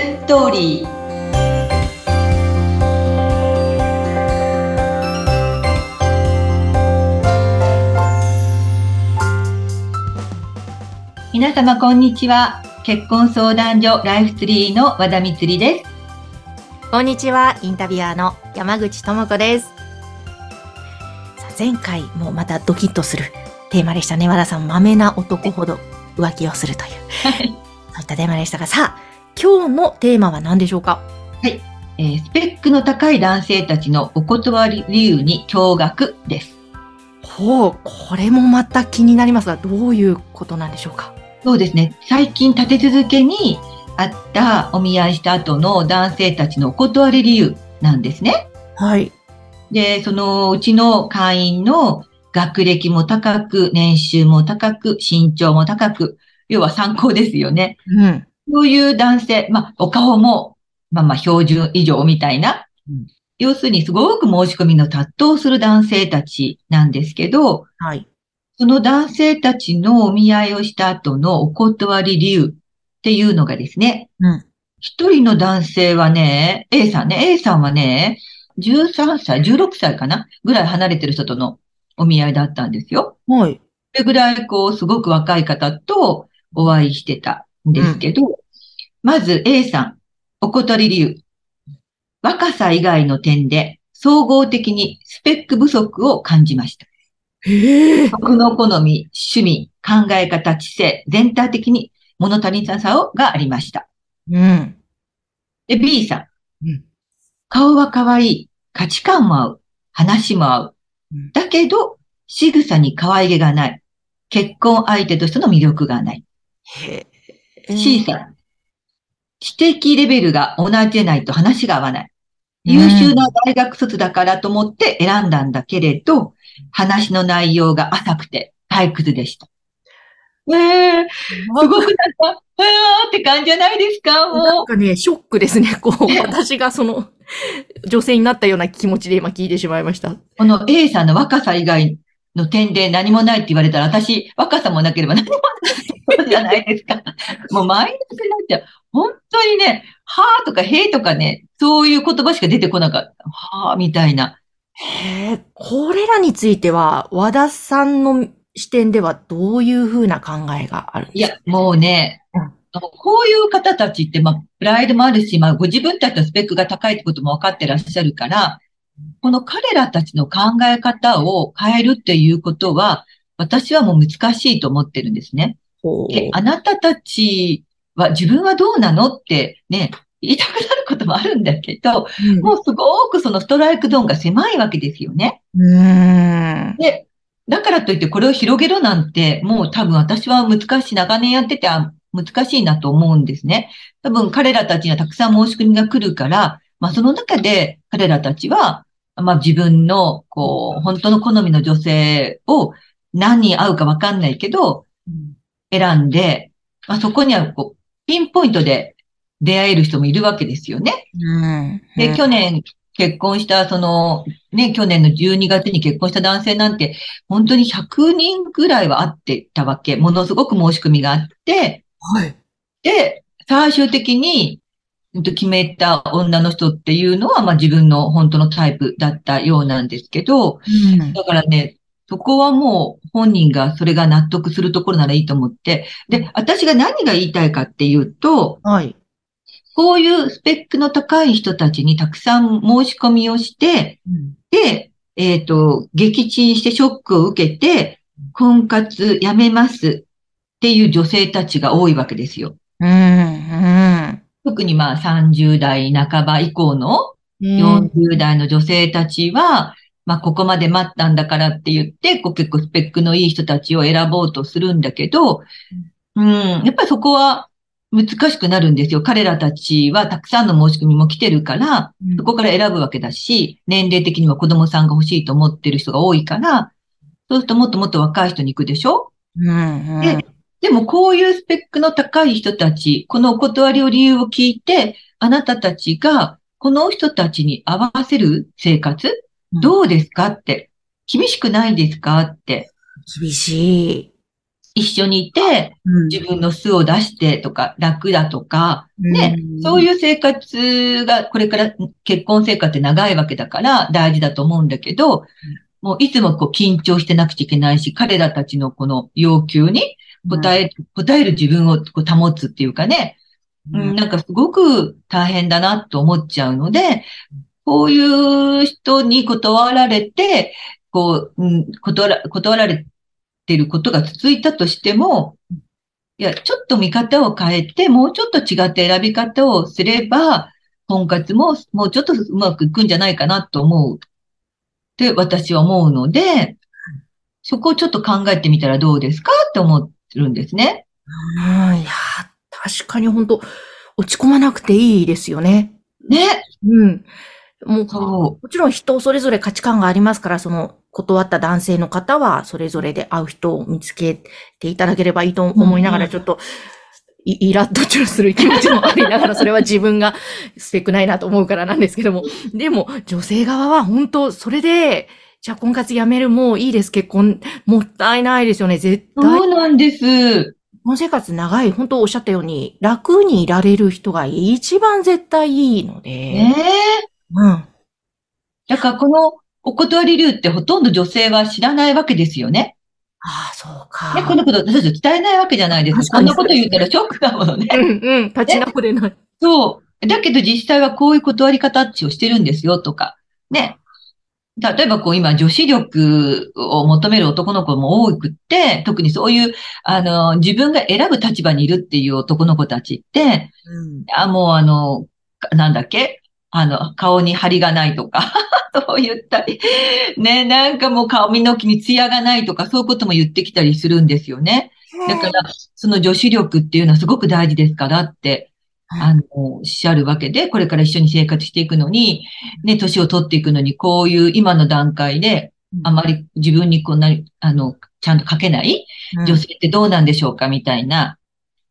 ストーリー。皆様こんにちは。結婚相談所ライフツリーの和田光理です。こんにちは。インタビュアーの山口智子です。さあ、前回もまたドキッとするテーマでしたね。和田さん、まめな男ほど浮気をするという、はい、そういったテーマでしたが、さあ今日のテーマは何でしょうか？はい、スペックの高い男性たちのお断り理由に驚愕です。ほう、これもまた気になりますが、どういうことなんでしょうか？そうですね、最近立て続けにあったお見合いした後の男性たちのお断り理由なんですね。はい。で、そのうちの会員の学歴も高く、年収も高く、身長も高く、要は参考ですよね。うん。そういう男性、お顔も、標準以上みたいな、うん、要するにすごく申し込みの達到する男性たちなんですけど、はい。その男性たちのお見合いをした後のお断り理由っていうのがですね、うん。一人の男性はね、Aさんはね、13歳、16歳かなぐらい離れてる人とのお見合いだったんですよ。はい。それぐらい、すごく若い方とお会いしてたんですけど、うん、まず A さん、お断り理由。若さ以外の点で、総合的にスペック不足を感じました。僕の好み、趣味、考え方、知性、全体的に物足りなさがありました。うん。で、B さん。うん、顔は可愛い。価値観も合う。話も合う。だけど、仕草に可愛げがない。結婚相手としての魅力がない。C さん。知的レベルが同じでないと話が合わない。優秀な大学卒だからと思って選んだんだけれど、話の内容が浅くて退屈でした。すごくって感じじゃないですか？もうなんかね、ショックですね。私がその女性になったような気持ちで今聞いてしまいました。この A さんの若さ以外の点で何もないって言われたら、私、若さもなければ何もないじゃないですか。もうマイナスになっちゃう。本当にね、はーとかへーとかね、そういう言葉しか出てこなかった。はーみたいな。これらについては、和田さんの視点ではどういうふうな考えがあるんですか？いや、もうね、こういう方たちって、プライドもあるし、ご自分たちのスペックが高いってことも分かってらっしゃるから、この彼らたちの考え方を変えるっていうことは、私はもう難しいと思ってるんですね。あなたたちは、自分はどうなのってね、言いたくなることもあるんだけど、うん、もうすごくそのストライクゾーンが狭いわけですよね。で、だからといってこれを広げろなんて、もう多分私は難しい、長年やってて難しいなと思うんですね。多分彼らたちにはたくさん申し込みが来るから、その中で彼らたちは、自分の、本当の好みの女性を何人会うかわかんないけど、選んで、そこにはピンポイントで、出会える人もいるわけですよね。うん、で、去年結婚した、去年の12月に結婚した男性なんて、本当に100人ぐらいは会ってたわけ。ものすごく申し込みがあって、はい、で、最終的に決めた女の人っていうのは、自分の本当のタイプだったようなんですけど、うん、だからね、そこはもう本人がそれが納得するところならいいと思って、で、私が何が言いたいかっていうと、はいこういうスペックの高い人たちにたくさん申し込みをして、うん、で、撃沈してショックを受けて、婚活やめますっていう女性たちが多いわけですよ。うんうん、特に30代半ば以降の40代の女性たちは、ここまで待ったんだからって言って、結構スペックのいい人たちを選ぼうとするんだけど、やっぱりそこは、難しくなるんですよ。彼らたちはたくさんの申し込みも来てるから、そこから選ぶわけだし、年齢的にも子供さんが欲しいと思ってる人が多いから、そうするともっともっと若い人に行くでしょ？うんうん、でもこういうスペックの高い人たち、このお断りを理由を聞いて、あなたたちがこの人たちに合わせる生活、どうですかって、厳しくないですかって。厳しい。一緒にいて、自分の素を出してとか、楽だとか、ね、そういう生活が、これから結婚生活って長いわけだから大事だと思うんだけど、もういつもこう緊張してなくちゃいけないし、彼らたちのこの要求に応える自分をこう保つっていうかね、なんかすごく大変だなと思っちゃうので、こういう人に断られて、こう、断られてることが続いたとしても、いや、ちょっと見方を変えて、もうちょっと違った選び方をすれば、婚活ももうちょっとうまくいくんじゃないかなと思うって私は思うので、そこをちょっと考えてみたらどうですかって思ってるんですね。いや、確かに本当落ち込まなくていいですよね。ね。うん。もちろん人それぞれ価値観がありますから、その断った男性の方はそれぞれで会う人を見つけていただければいいと思いながら、ちょっとイラッとする気持ちもありながら、それは自分が素敵ないなと思うからなんですけども、でも女性側は本当それで、じゃあ婚活やめる、もういいです結婚、もったいないですよね、絶対。そうなんです。この生活長い、本当おっしゃったように楽にいられる人が一番絶対いいので。うん。だからこのお断り理由ってほとんど女性は知らないわけですよね。ああ、そうか。ね、このこと私たち伝えないわけじゃないですか。こんなこと言ったらショックだものね。うんうん。立ち直れない。そう。だけど実際はこういう断り方をしてるんですよとか。ね。例えばこう今女子力を求める男の子も多くって、特にそういう、自分が選ぶ立場にいるっていう男の子たちって、もうなんだっけ？顔に張りがないとか、そう言ったり、ね、なんかもう顔、身の毛にツヤがないとか、そういうことも言ってきたりするんですよね。だから、その女子力っていうのはすごく大事ですからって、おっしゃるわけで、これから一緒に生活していくのに、ね、年を取っていくのに、こういう今の段階で、あまり自分にこんなに、ちゃんと書けない女性ってどうなんでしょうか、みたいな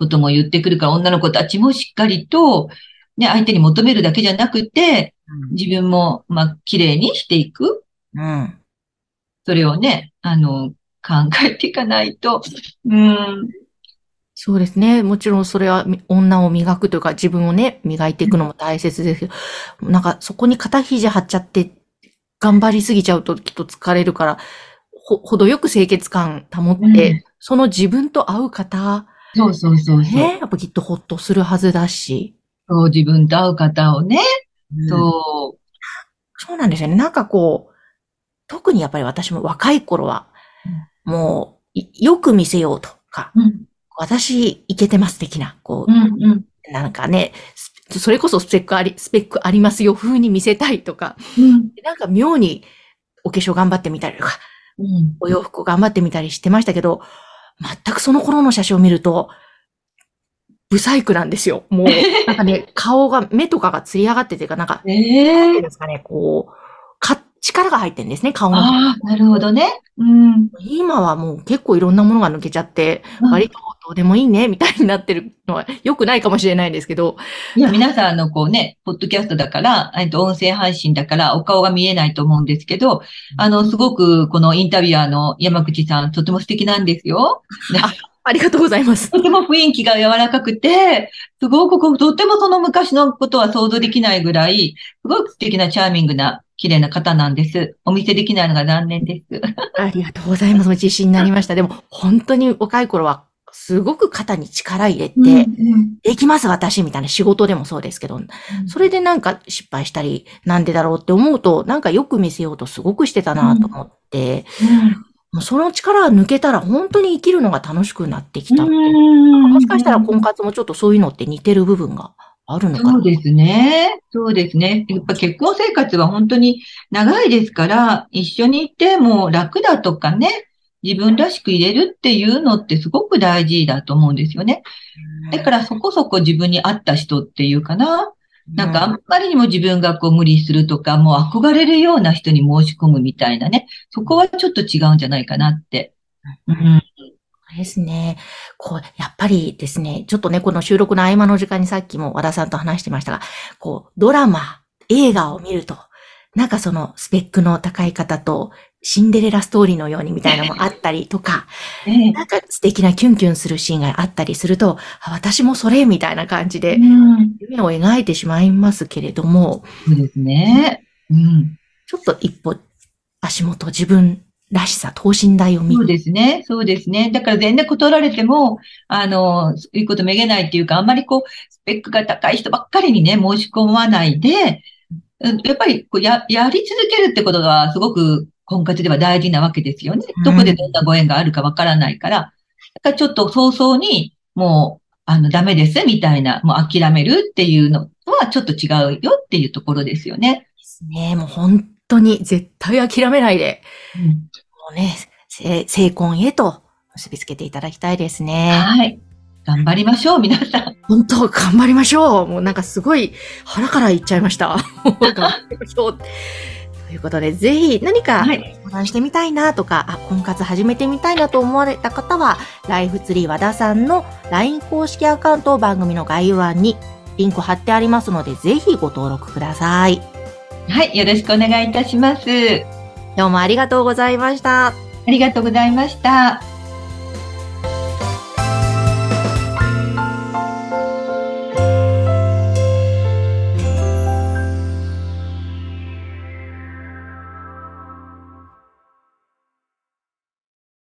ことも言ってくるから、女の子たちもしっかりと、ね、相手に求めるだけじゃなくて、自分も、綺麗にしていく。うん。それをね、考えていかないと。そうですね。もちろんそれは女を磨くというか、自分をね、磨いていくのも大切ですけど、なんかそこに肩肘張っちゃって、頑張りすぎちゃうときっと疲れるから、程よく清潔感保って、その自分と合う方、そう。ね、やっぱきっとほっとするはずだし。そう、自分と合う方をね、そうなんですよね。なんかこう、特にやっぱり私も若い頃は、もう、よく見せようとか、私、イケてます的な、こう、なんかね、それこそスペックありますよ風に見せたいとか、なんか妙にお化粧頑張ってみたりとか、お洋服頑張ってみたりしてましたけど、全くその頃の写真を見ると、ブサイクなんですよ。もう、なんかね、顔が、目とかがつり上がっててか、なんか、なんていうんですかね、こう、力が入ってるんですね、顔の。ああ、なるほどね。今はもう結構いろんなものが抜けちゃって、割とどうでもいいね、みたいになってるのは良くないかもしれないんですけど。いや、皆さんこうね、ポッドキャストだから、音声配信だから、お顔が見えないと思うんですけど、すごくこのインタビュアーの山口さん、とても素敵なんですよ。ありがとうございます。とても雰囲気が柔らかくて、すごく、とてもその昔のことは想像できないぐらい、すごく素敵なチャーミングな、綺麗な方なんです。お見せできないのが残念です。ありがとうございます。自信になりました。でも、本当に若い頃は、すごく肩に力入れて、できます私みたいな、仕事でもそうですけど、それでなんか失敗したり、なんでだろうって思うと、なんかよく見せようとすごくしてたなと思って、その力が抜けたら本当に生きるのが楽しくなってきたって。もしかしたら婚活もちょっとそういうのって似てる部分があるのかな。そうですね。やっぱ結婚生活は本当に長いですから、一緒にいても楽だとかね、自分らしく入れるっていうのってすごく大事だと思うんですよね。だからそこそこ自分に合った人っていうかな。なんかあんまりにも自分がこう無理するとか、もう憧れるような人に申し込むみたいなね。そこはちょっと違うんじゃないかなって。ですね。こう、やっぱりですね、ちょっとね、この収録の合間の時間にさっきも和田さんと話してましたが、こう、ドラマ、映画を見ると、なんかそのスペックの高い方と、シンデレラストーリーのようにみたいなのもあったりとか、なんか素敵なキュンキュンするシーンがあったりすると、私もそれみたいな感じで夢を描いてしまいますけれども、そうですね。うん。ちょっと一歩足元、自分らしさ、等身大を見る。そうですね。そうですね。だから全然断られても、そういうことめげないっていうか、あんまりスペックが高い人ばっかりにね、申し込まないで、やっぱりやり続けるってことがすごく婚活では大事なわけですよね。どこでどんなご縁があるかわからないから。だからちょっと早々に、もう、ダメですみたいな、もう諦めるっていうのはちょっと違うよっていうところですよね。ですね。もう本当に絶対諦めないで、もうね、成婚へと結びつけていただきたいですね。はい。頑張りましょう、皆さん。本当、頑張りましょう。もうなんかすごい腹から言っちゃいました。頑張りましょう。ということで、ぜひ何か相談してみたいなとか、婚活始めてみたいなと思われた方は、ライフツリー和田さんの LINE 公式アカウントを番組の概要欄にリンク貼ってありますので、ぜひご登録ください。はい、よろしくお願いいたします。どうもありがとうございました。ありがとうございました。